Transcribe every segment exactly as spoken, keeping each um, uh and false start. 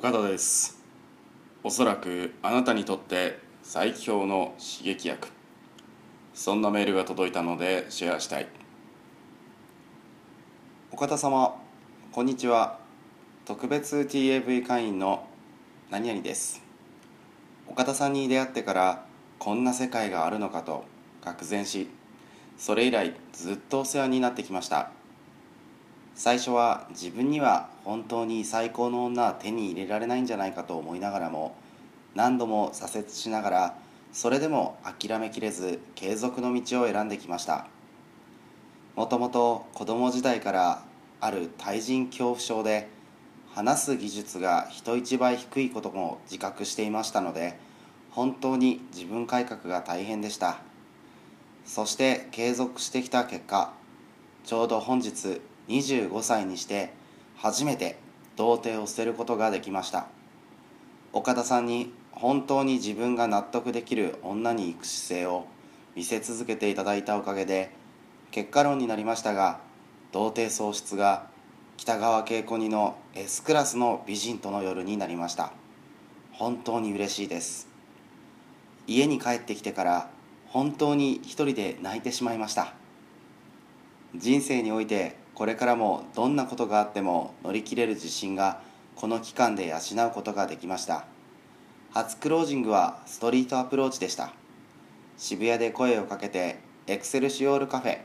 岡田です。おそらくあなたにとって最強の刺激薬、そんなメールが届いたのでシェアしたい。岡田様、こんにちは。特別 ティーエーブイ 会員の何々です。岡田さんに出会ってからこんな世界があるのかと愕然し、それ以来ずっとお世話になってきました。最初は自分には本当に最高の女は手に入れられないんじゃないかと思いながらも、何度も左折しながら、それでも諦めきれず継続の道を選んできました。もともと子供時代からある対人恐怖症で、話す技術が人一倍低いことも自覚していましたので、本当に自分改革が大変でした。そして継続してきた結果、ちょうど本日にじゅうごさいにして初めて童貞を捨てることができました。岡田さんに本当に自分が納得できる女に行く姿勢を見せ続けていただいたおかげで、結果論になりましたが、童貞喪失が北川景子にの エス クラスの美人との夜になりました。本当に嬉しいです。家に帰ってきてから本当に一人で泣いてしまいました。人生においてこれからもどんなことがあっても乗り切れる自信がこの期間で養うことができました。初クロージングはストリートアプローチでした。渋谷で声をかけてエクセルシオールカフェ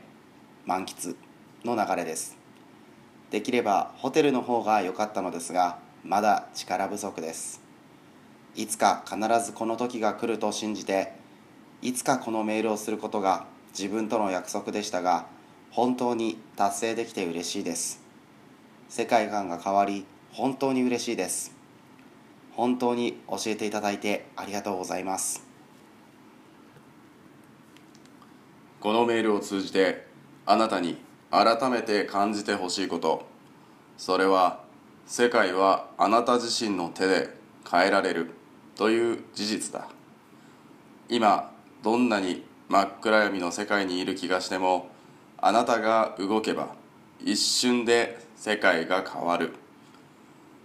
満喫の流れです。できればホテルの方が良かったのですが、まだ力不足です。いつか必ずこの時が来ると信じて、いつかこのメールをすることが自分との約束でしたが、本当に達成できて嬉しいです。世界観が変わり、本当に嬉しいです。本当に教えていただいてありがとうございます。このメールを通じて、あなたに改めて感じてほしいこと、それは、世界はあなた自身の手で変えられるという事実だ。今、どんなに真っ暗闇の世界にいる気がしても、あなたが動けば一瞬で世界が変わる。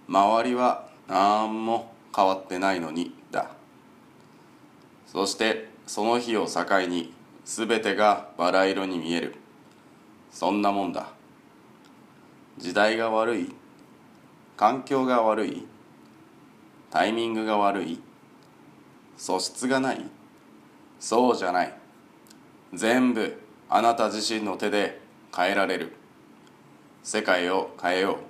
周りは何も変わってないのにだ。そしてその日を境に全てがバラ色に見える。そんなもんだ。時代が悪い、環境が悪い、タイミングが悪い、素質がない、そうじゃない、全部あなた自身の手で変えられる。世界を変えよう。